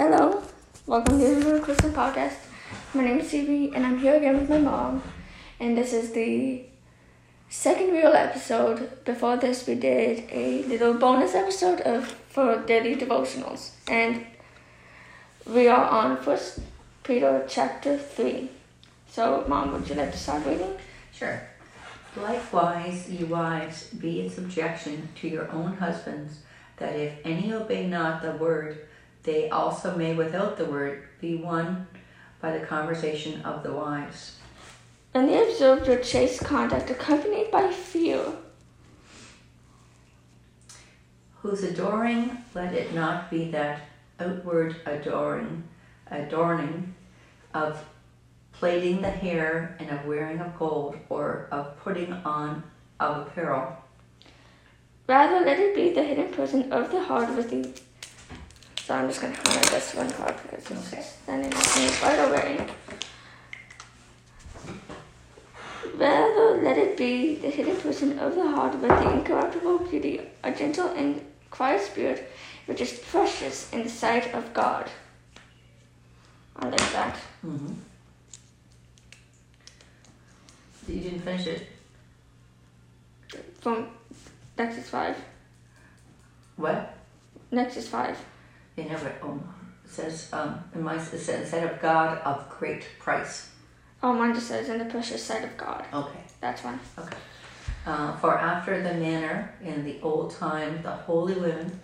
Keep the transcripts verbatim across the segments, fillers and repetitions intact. Hello, welcome to the Real Christian Podcast. My name is Stevie, and I'm here again with my mom. And this is the second real episode. Before this, we did a little bonus episode of for daily devotionals, and we are on First Peter chapter three. So, Mom, would you like to start reading? Sure. Likewise, you wives, be in subjection to your own husbands, that if any obey not the word, they also may without the word be won by the conversation of the wives. And they observed your chaste conduct accompanied by fear. Whose adoring, let it not be that outward adoring, adorning of plaiting the hair and of wearing of gold or of putting on of apparel. Rather let it be the hidden person of the heart with the So I'm just going to highlight this one card because it's just standing out to me right away. Rather, let it be the hidden person of the heart with the incorruptible beauty, a gentle and quiet spirit, which is precious in the sight of God. I like that. Mm-hmm. You didn't finish it? From Nexus five. What? Nexus five. They never own. It says, um, in my, it says, sight of God of great price. Oh, mine just says, in the precious sight of God. Okay. That's one. Okay. Uh, for after the manner in the old time, the holy women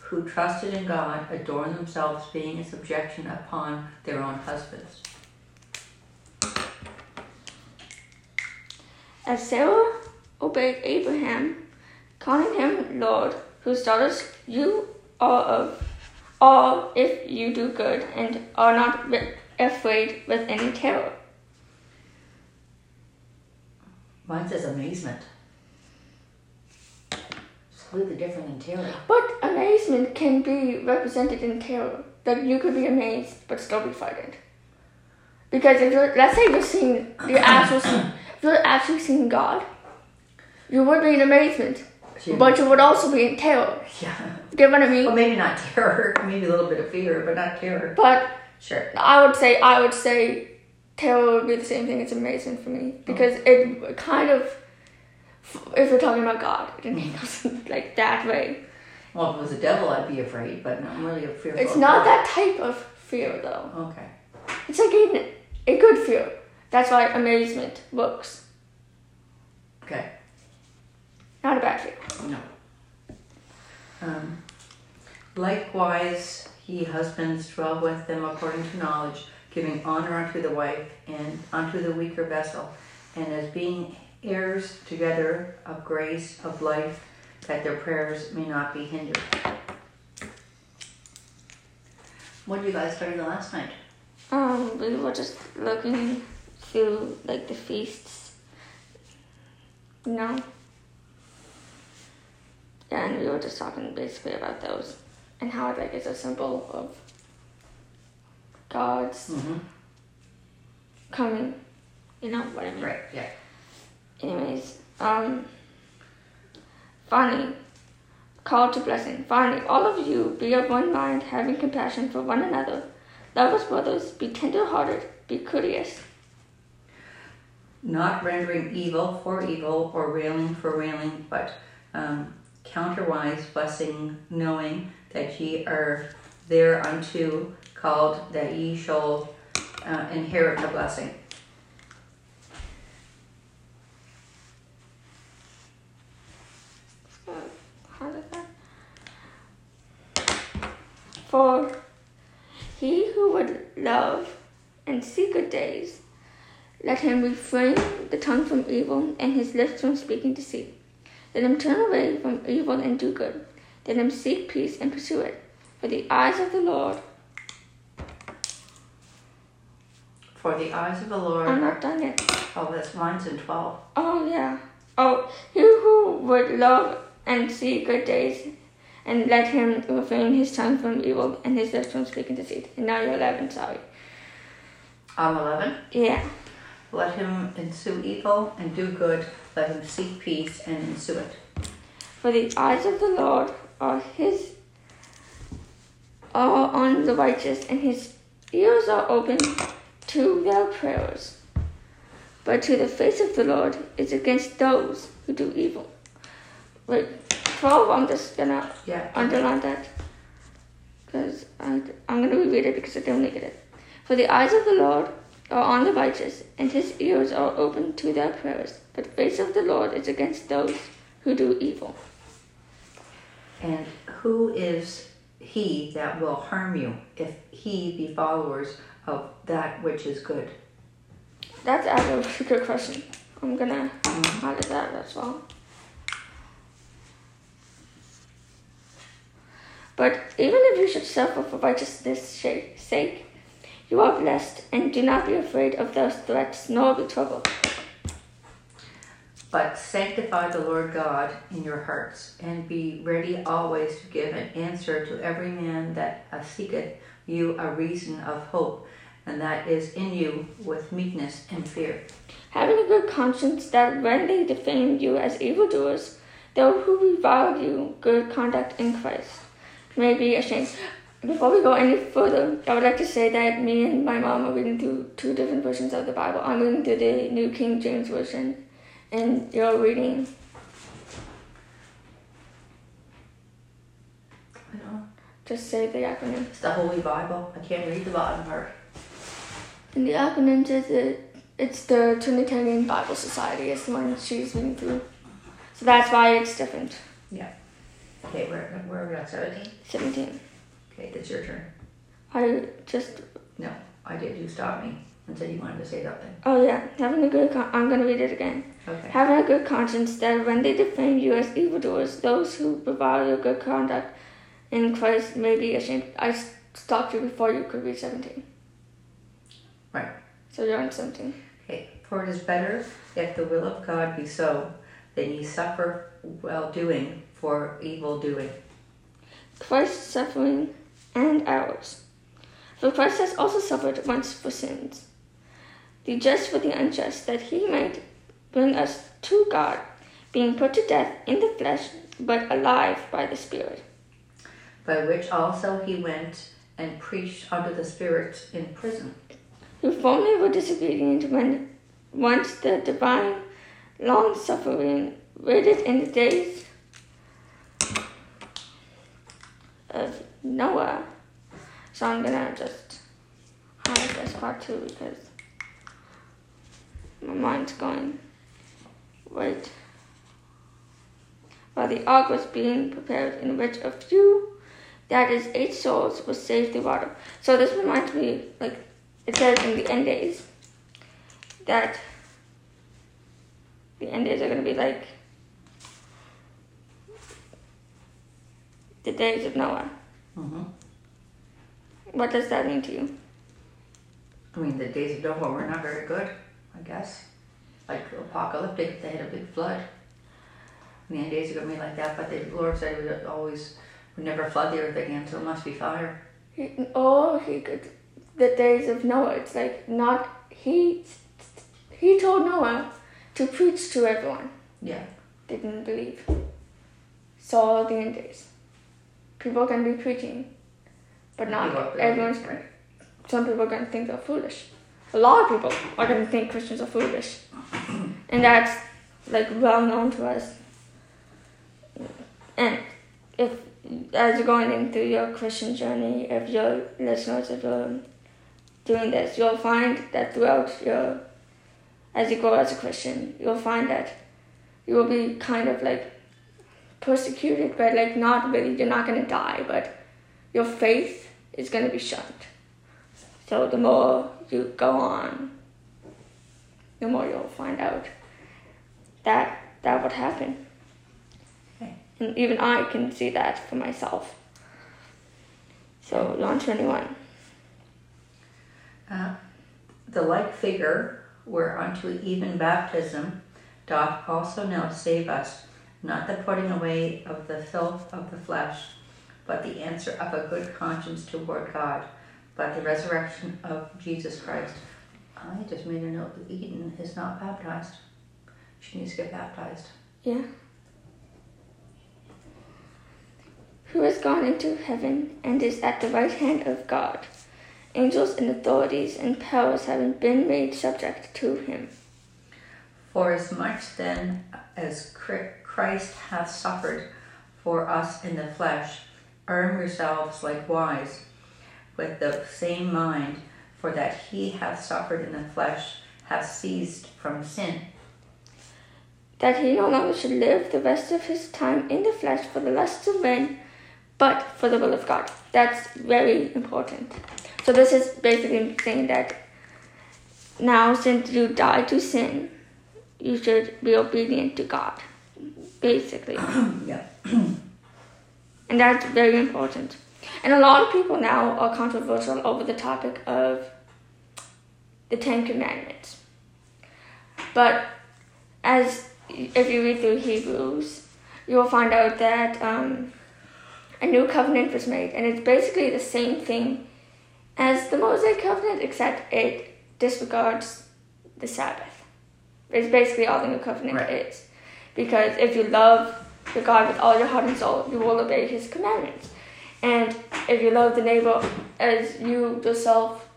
who trusted in God adorned themselves, being in subjection upon their own husbands. As Sarah obeyed Abraham, calling him Lord, whose daughters you are of, or if you do good and are not afraid with any terror. Mine says amazement. It's completely different than terror. But amazement can be represented in terror. That you could be amazed but still be frightened. Because if you're, let's say you're seeing, you're actually seeing, if you're actually seeing God, you would be in amazement. But you would also be in terror. Yeah. Get what I mean? Well, maybe not terror. Maybe a little bit of fear, but not terror. But sure. I would say I would say terror would be the same thing as amazement for me because oh. it kind of, if we're talking about God, it doesn't like that way. Well, if it was the devil, I'd be afraid, but I'm really fearful. It's not that type of fear though. Okay. It's like a, a good fear. That's why amazement works. Okay. Not a bad fear. No. Um, likewise, ye husbands, dwell with them according to knowledge, giving honor unto the wife and unto the weaker vessel, and as being heirs together of grace, of life, that their prayers may not be hindered. What did you guys study last night? Um, we were just looking through, like, the feasts. No. And we were just talking basically about those and how it like is a symbol of God's mm-hmm. coming. You know what I mean? Right, yeah. Anyways, um, finally, call to blessing. Finally, all of you be of one mind, having compassion for one another. Love as brothers, be tender-hearted, be courteous. Not rendering evil for evil or railing for railing, but... Um, counterwise blessing, knowing that ye are thereunto called, that ye shall uh, inherit the blessing. For he who would love and see good days, let him refrain the tongue from evil and his lips from speaking deceit. Let him turn away from evil and do good. Let him seek peace and pursue it. For the eyes of the Lord. For the eyes of the Lord. I'm not done yet. Oh, that's mine's in twelve. Oh, yeah. Oh, he who would love and see good days, and let him refrain his tongue from evil and his lips from speaking deceit. And now you're eleven, sorry. I'm eleven? Yeah. Let him ensue evil and do good. Let him seek peace and ensue it. For the eyes of the Lord are his are on the righteous, and his ears are open to their prayers. But to the face of the Lord is against those who do evil. Wait, twelve, I'm just going to yeah. underline that. Because I'm going to reread it because I don't get it. For the eyes of the Lord are on the righteous, and his ears are open to their prayers. But the face of the Lord is against those who do evil. And who is he that will harm you, if he be followers of that which is good? That's actually a good question. I'm going to mm-hmm. highlight that, that's all. But even if you should suffer for righteousness' sake, you are blessed, and do not be afraid of those threats, nor be troubled. But sanctify the Lord God in your hearts, and be ready always to give an answer to every man that seeketh you a reason of hope, and that is in you with meekness and fear. Having a good conscience, that when they defame you as evildoers, those who revile you good conduct in Christ may be ashamed. Before we go any further, I would like to say that me and my mom are reading through two different versions of the Bible. I'm reading through the New King James Version, and you're reading. I know. Just say the acronym. It's the Holy Bible. I can't read the bottom part. And the acronym is it, it's the Trinitarian Bible Society. It's the one she's reading through. So that's why it's different. Yeah. Okay, we're, we're on seventeen? seventeen. Okay, it's your turn. I just... No, I did. You stopped me and said you wanted to say something. Oh, yeah. Having a good... Con- I'm going to read it again. Okay. Having a good conscience, that when they defame you as evildoers, those who revile your good conduct in Christ may be ashamed. I stopped you before you could read seventeen. Right. So you're on seventeen. Okay. For it is better, if the will of God be so, that ye suffer well-doing for evil-doing. Christ's suffering and ours. For Christ has also suffered once for sins, the just for the unjust, that he might bring us to God, being put to death in the flesh, but alive by the Spirit. By which also he went and preached unto the spirits in prison, who formerly were disobedient, when once the divine long-suffering waited in the days of Noah. So I'm going to just hide this part too, because my mind's going. Wait. While the ark was being prepared, in which a few, that is eight souls, were saved through water. So this reminds me, like it says in the end days, that the end days are going to be like the days of Noah. Mm-hmm. What does that mean to you? I mean, the days of Noah were not very good, I guess. Like apocalyptic, they had a big flood. And the end days are going to be like that, but the Lord said we would always would never flood the earth again, so it must be fire. He, oh, he could. The days of Noah, it's like not he. He told Noah to preach to everyone. Yeah. They didn't believe. So all the end days. People can be preaching, but not everyone's. Some people are going to think they're foolish. A lot of people are going to think Christians are foolish. And that's like well known to us. And if, as you're going into your Christian journey, if you're listeners, if you're doing this, you'll find that throughout your, as you grow as a Christian, you'll find that you will be kind of like persecuted, but like not really, you're not going to die, but your faith is going to be shunned. So the more you go on, the more you'll find out that that would happen. Okay. And even I can see that for myself. So, John twenty-one. Uh, the like figure whereunto even baptism doth also now save us, not the putting away of the filth of the flesh, but the answer of a good conscience toward God, but the resurrection of Jesus Christ. I just made a note that Eden is not baptized. She needs to get baptized. Yeah. who has gone into heaven and is at the right hand of God. Angels and authorities and powers have been made subject to him. For as much then as Christ hath suffered for us in the flesh, arm yourselves likewise with the same mind, for that he hath suffered in the flesh, hath ceased from sin. That he no longer should live the rest of his time in the flesh for the lusts of men, but for the will of God. That's very important. So this is basically saying that now since you died to sin, you should be obedient to God, basically. Yeah. And that's very important. And a lot of people now are controversial over the topic of the Ten Commandments. But as if you read through Hebrews, you will find out that um, a new covenant was made. And it's basically the same thing as the Mosaic Covenant, except it disregards the Sabbath. It's basically all the new covenant right. is. Because if you love your God with all your heart and soul, you will obey his commandments. And if you love the neighbor as you yourself,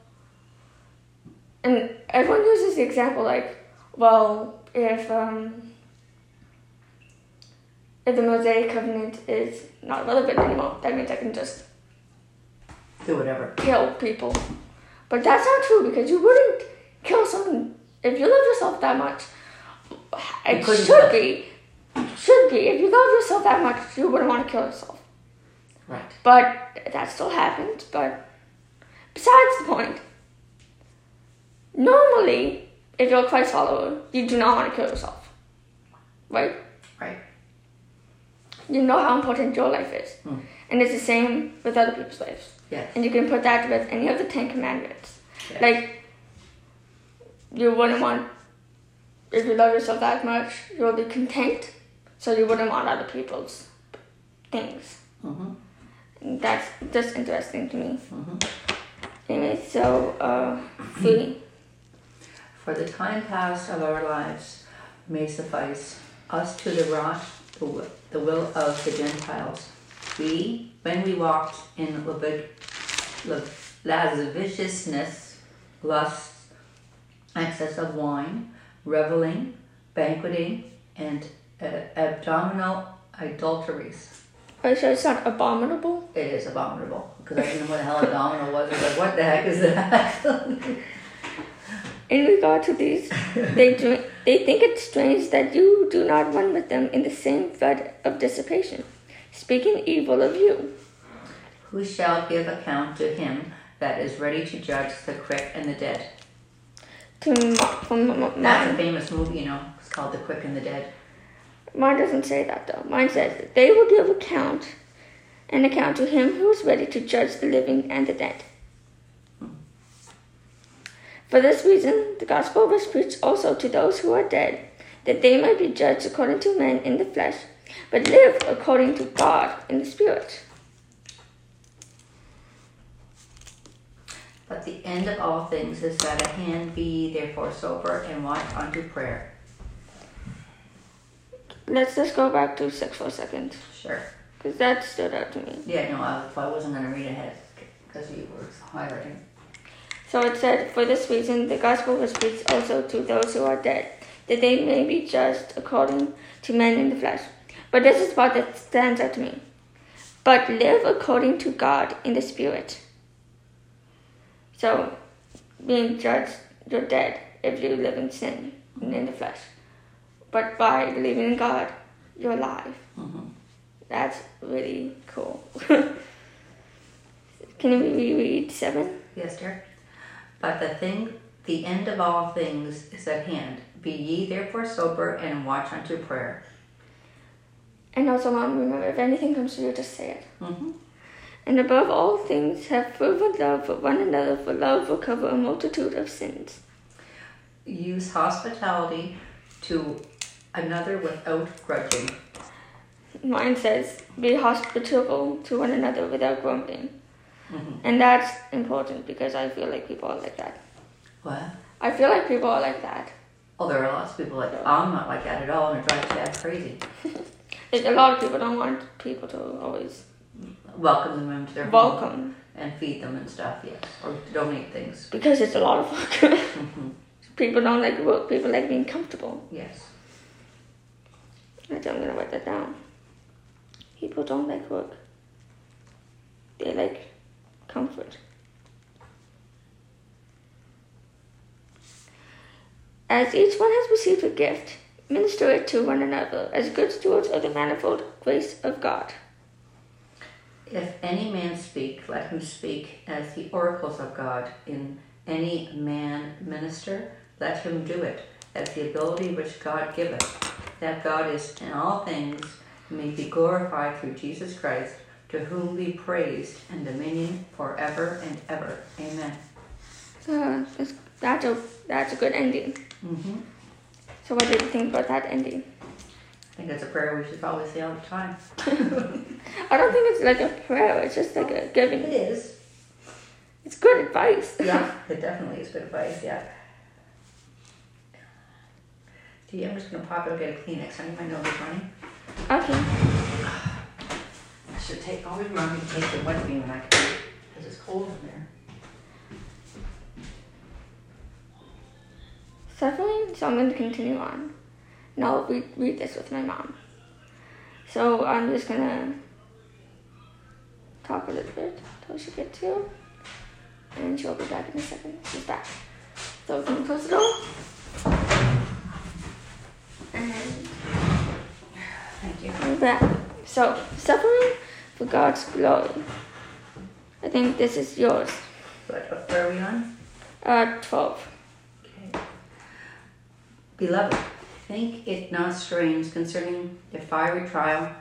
and everyone uses the example like, well, if um, if the Mosaic Covenant is not relevant anymore, that means I can just do whatever, kill people. But that's not true, because you wouldn't kill someone if you love yourself that much. It should be, should be. If you love yourself that much, you wouldn't want to kill yourself. Right. But that still happened. But besides the point, normally, if you're a Christ follower, you do not want to kill yourself. Right? Right. You know how important your life is. Mm. And it's the same with other people's lives. Yes. And you can put that with any of the Ten Commandments. Yes. Like, you wouldn't want, if you love yourself that much, you'll be content, so you wouldn't want other people's things. Mm-hmm. And that's just interesting to me. Mm-hmm. Anyway, so, uh, three. For the time past of our lives may suffice us to the wrought, the will of the Gentiles. We, when we walked in lasciviousness, lust, excess of wine, reveling, banqueting, and uh, abdominal adulteries. Are you sure it's not abominable? It is abominable, because I didn't know what the hell abdominal was. I was like, what the heck is that? In regard to these, they do, they think it's strange that you do not run with them in the same flood of dissipation, speaking evil of you. Who shall give account to him that is ready to judge the quick and the dead? To from, from, That's mine. A famous movie, you know. It's called The Quick and the Dead. Mine doesn't say that, though. Mine says, that they will give account, an account to him who is ready to judge the living and the dead. Hmm. For this reason, the gospel was preached also to those who are dead, that they might be judged according to men in the flesh, but live according to God in the Spirit. But the end of all things is that at hand. Be ye therefore sober and watch unto prayer. Let's just go back to six for a second. Sure. Because that stood out to me. Yeah, no, I, I wasn't going to read ahead because you were highlighting. So it said, for this reason, the gospel was preached also to those who are dead, that they may be judged according to men in the flesh. But this is what that stands out to me. But live according to God in the Spirit. So, being judged, you're dead if you live in sin and in the flesh. But by believing in God, you're alive. Mm-hmm. That's really cool. Can we read seven? Yes, dear. But the thing, the end of all things is at hand. Be ye therefore sober and watch unto prayer. And also, Mom, remember, if anything comes to you, just say it. Mm-hmm. And above all things, have fervent love for one another, for love will cover a multitude of sins. Use hospitality to another without grudging. Mine says, be hospitable to one another without grumbling. Mm-hmm. And that's important because I feel like people are like that. What? I feel like people are like that. Oh, there are lots of people like that. I'm not like that at all, and it drives me crazy. A lot of people don't want people to always welcome them into their welcome. home and feed them and stuff, yes, or donate things. Because it's a lot of work. Mm-hmm. People don't like work. People like being comfortable. Yes. I'm gonna write that down. People don't like work. They like comfort. As each one has received a gift, minister it to one another as good stewards of the manifold grace of God. If any man speak, let him speak as the oracles of God. In any man minister, let him do it as the ability which God giveth, that God is in all things may be glorified through Jesus Christ, to whom be praised and dominion forever and ever. Amen. Uh, that's, that's, a, that's a good ending. Mm-hmm. So what did you think about that ending? I think that's a prayer we should probably say all the time. I don't think it's like a prayer. It's just like a giving. It is. It's good advice. Yeah, it definitely is good advice, yeah. Gee, I'm just going to pop it up and get a Kleenex. I need my nose running. Okay. I should take, always remember me to take the wet bean when I can, because it's cold in there. Suffering, so I'm going to continue on. Now I'll read, read this with my mom. So I'm just going to talk a little bit until she gets here. And she'll be back in a second. She's back. So can you close the door? And thank you. I'm back. So, suffering for God's glory. I think this is yours. What are we on? Uh, twelve. Okay. Beloved, think it not strange concerning the fiery trial,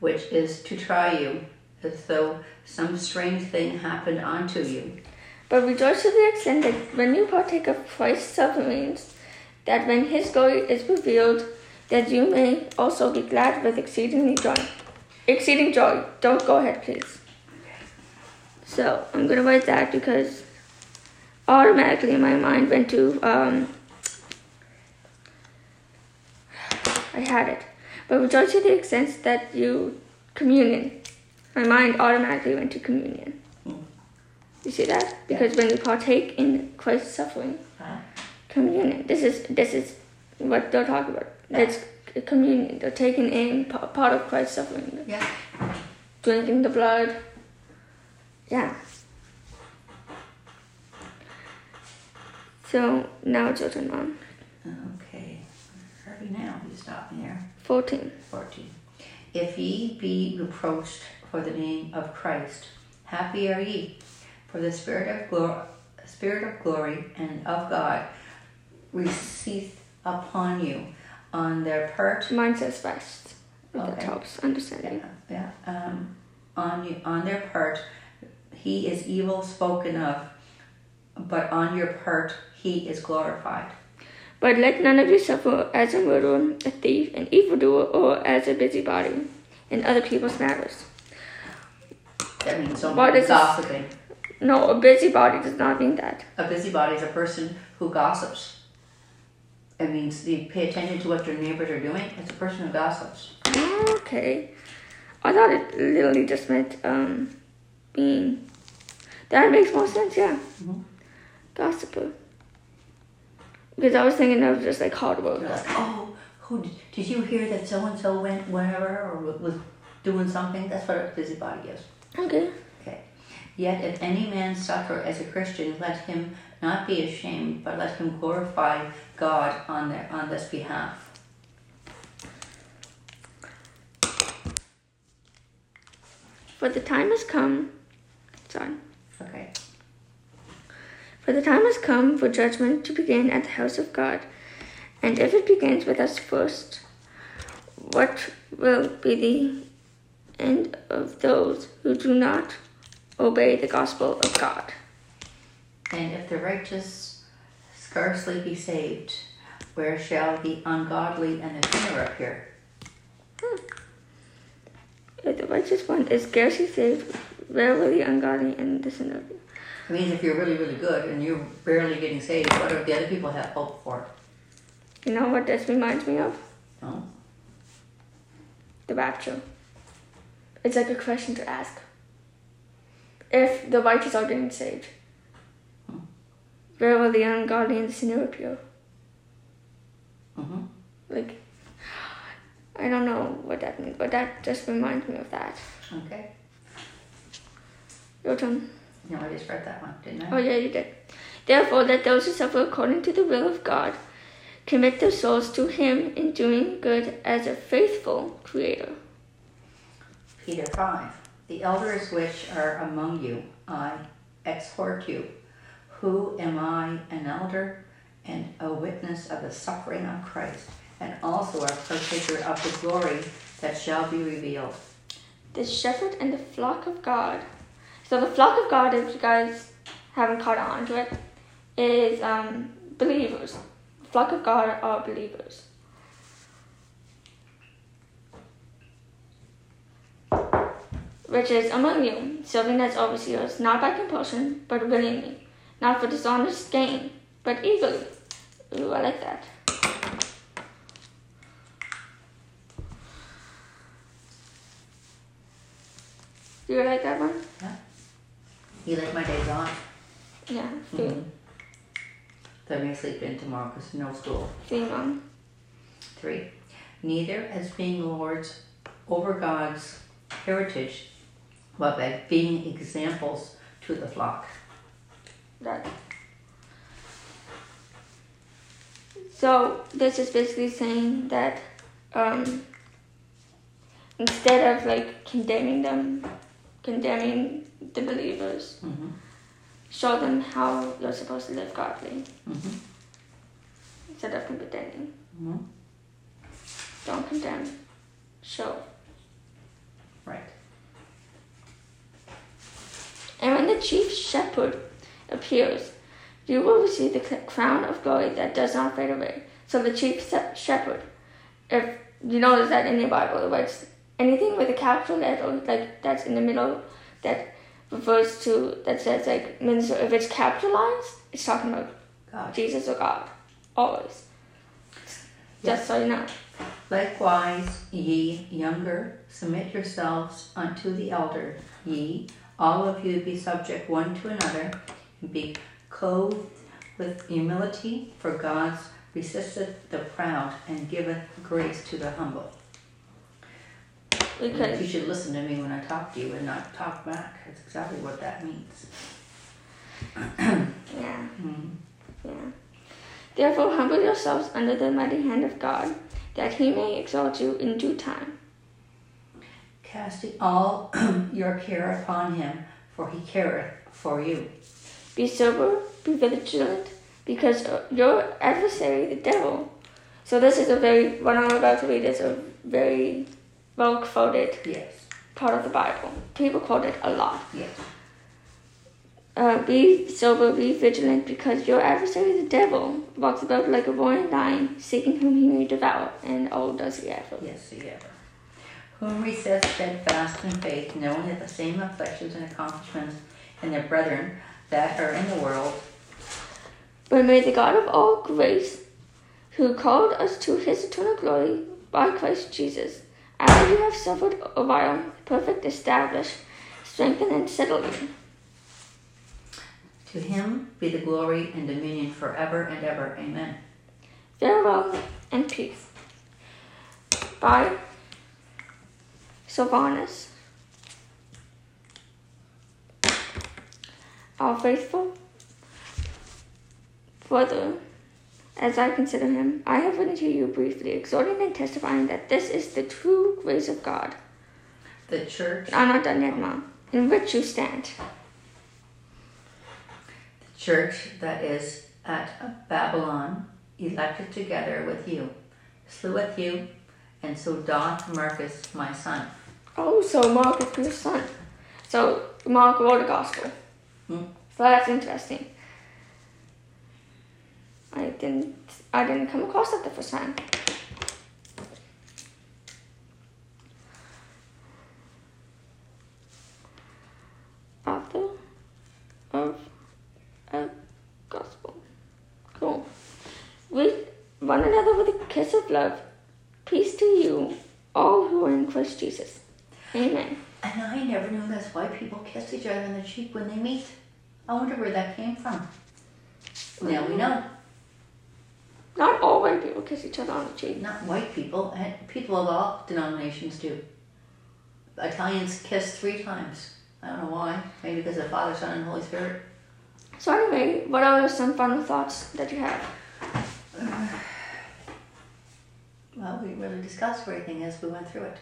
which is to try you, as though some strange thing happened unto you. But rejoice to the extent that when you partake of Christ's sufferings, that when his glory is revealed, that you may also be glad with exceedingly joy. Exceeding joy. Don't go ahead, please. So I'm going to write that because automatically my mind went to, um, I had it. But rejoice to the extent that you communion. My mind automatically went to communion. Mm. You see that? Because yeah. when you partake in Christ's suffering, huh? communion. This is this is what they're talking about. Yeah. That's communion. They're taking in part of Christ's suffering. Yeah. Drinking the blood. Yeah. So now it's your turn, Mom. Okay. Where are we now? You stop me there. Fourteen. Fourteen. If ye be reproached for the name of Christ, happy are ye, for the Spirit of glory, Spirit of glory and of God receiveth upon you. On their part, mine says rest. Okay. That helps understanding. Yeah, yeah. Um, on you, on their part, he is evil spoken of, but on your part, he is glorified. But let none of you suffer as a murderer, a thief, an evildoer, or as a busybody in other people's matters. That means someone gossiping. A, no, a busybody does not mean that. A busybody is a person who gossips. It means you pay attention to what your neighbors are doing. It's a person who gossips. Okay. I thought it literally just meant um, being... That makes more sense, yeah. Mm-hmm. Gossiper. Because I was thinking of just like hard work. You're like, oh, who did, did you hear that so-and-so went wherever or was doing something? That's what a busybody is. Okay. Okay. Yet if any man suffer as a Christian, let him not be ashamed, but let him glorify God on their, on this behalf. For the time has come. It's on. Okay. For the time has come for judgment to begin at the house of God, and if it begins with us first, what will be the end of those who do not obey the gospel of God? And if the righteous scarcely be saved, where shall the ungodly and the sinner appear? Hmm. If the righteous one is scarcely saved, where will the ungodly and the sinner appear? I mean, if you're really, really good and you're barely getting saved, what do the other people have hope for? You know what this reminds me of? No. The rapture. it's like a question to ask. If the righteous are getting saved, where will the ungodly and the sinner appear? Mm-hmm. Like, I don't know what that means, but that just reminds me of that. Okay. Your turn. No, I just read that one, didn't I? Oh, yeah, you did. Therefore, let those who suffer according to the will of God commit their souls to Him in doing good as a faithful Creator. Peter five. The elders which are among you, I exhort you. Who am I, an elder, and a witness of the suffering of Christ, and also a partaker of the glory that shall be revealed. The shepherd and the flock of God. So the flock of God, if you guys haven't caught on to it, is um, believers. The flock of God are believers. Which is among you, serving as overseers, not by compulsion, but willingly, not for dishonest gain, but eagerly. Ooh, I like that. Do you like that one? Yeah. You like my days off? Yeah. Mm-hmm. So I'm going to sleep in tomorrow because no school. Three, Mom. Three. Neither as being lords over God's heritage, but by being examples to the flock. Right. So this is basically saying that um, instead of like condemning them, condemning the believers, mm-hmm. show them how you're supposed to live godly, mm-hmm. instead of condemning. Mm-hmm. Don't condemn, show. Right. And when the chief shepherd appears, you will receive the crown of glory that does not fade away. So the chief shepherd, if you notice that in your Bible, it's anything with a capital letter, like that's in the middle, that refers to, that says like, means if it's capitalized, it's talking about God. Jesus or God, always. Yes. Just so you know. Likewise, ye younger, submit yourselves unto the elder. Ye, all of you, be subject one to another, and be clothed with humility, for God resisteth the proud and giveth grace to the humble. Because you should listen to me when I talk to you and not talk back. That's exactly what that means. Yeah. Mm-hmm. Yeah. Therefore, humble yourselves under the mighty hand of God, that He may exalt you in due time. Casting all your care upon Him, for He careth for you. Be sober, be vigilant, because your adversary, the devil. So this is a very, what I'm about to read is a very well quoted yes. part of the Bible. People quote it a lot. Yes. Uh, be sober, be vigilant, because your adversary, the devil, walks about like a roaring lion, seeking whom he may devour, and oh, does he ever. Yes, he ever. Whom resist steadfast in faith, knowing that the same afflictions and accomplishments in their brethren that are in the world. But may the God of all grace, who called us to His eternal glory by Christ Jesus, after you have suffered a while, perfect, establish, strengthen, and settle you. To Him be the glory and dominion forever and ever. Amen. Farewell and peace. By Silvanus, our faithful brother, as I consider him, I have written to you briefly, exhorting and testifying that this is the true grace of God. The church. I'm not done yet, Mom. In which you stand. Church that is at Babylon, elected together with you, sleweth you, and so doth Marcus my son. Oh, so Marcus your son. So Mark wrote a gospel. Hmm. So that's interesting. I didn't, I didn't come across that the first time. Author of a gospel. Cool. With one another with a kiss of love. Peace to you, all who are in Christ Jesus. Amen. And I never knew that's why people kiss each other on the cheek when they meet. I wonder where that came from. Now we know. Not all white people kiss each other on the cheek. Not white people. People of all denominations do. Italians kiss three times. I don't know why. Maybe because of Father, Son, and Holy Spirit. So anyway, what are some final thoughts that you have? Uh, well, we really discussed everything as we went through it.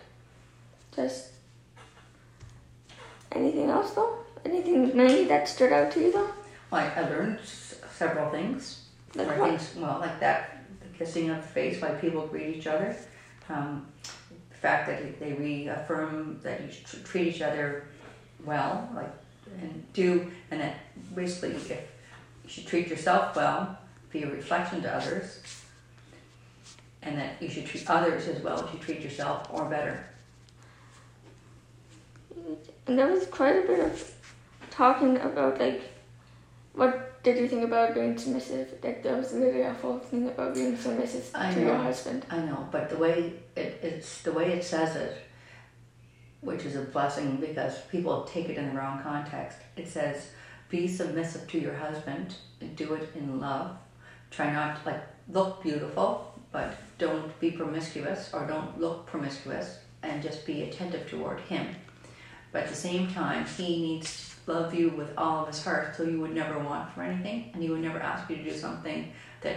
Just anything else, though? Anything maybe that stood out to you, though? Well, I learned s- several things. Like what? Things, well, like that, the kissing of the face, why people greet each other. Um, the fact that they reaffirm that you should treat each other well, like, and do, and that basically if you should treat yourself well, be a reflection to others, and that you should treat others as well as you treat yourself or better. And there was quite a bit of talking about, like, what did you think about being submissive? Like, there was literally a whole thing about being submissive I to know, your husband. I know, but the way it, it's the way it says it, which is a blessing because people take it in the wrong context. It says, be submissive to your husband, do it in love. Try not to, like, look beautiful, but don't be promiscuous or don't look promiscuous, and just be attentive toward him. But at the same time, he needs to love you with all of his heart, so you would never want for anything, and he would never ask you to do something that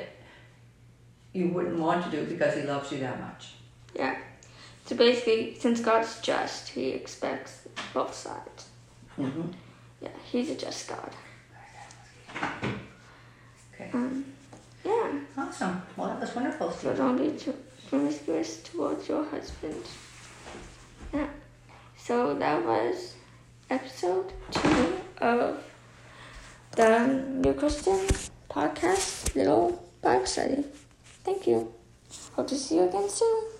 you wouldn't want to do because he loves you that much. Yeah. So basically, since God's just, he expects both sides. Mm-hmm. Yeah, he's a just God. Okay. Um, yeah. Awesome. Well, that was wonderful. So don't be too promiscuous towards your husband. Yeah. So that was episode two of the New Christian Podcast Little Bible Study. Thank you. Hope to see you again soon.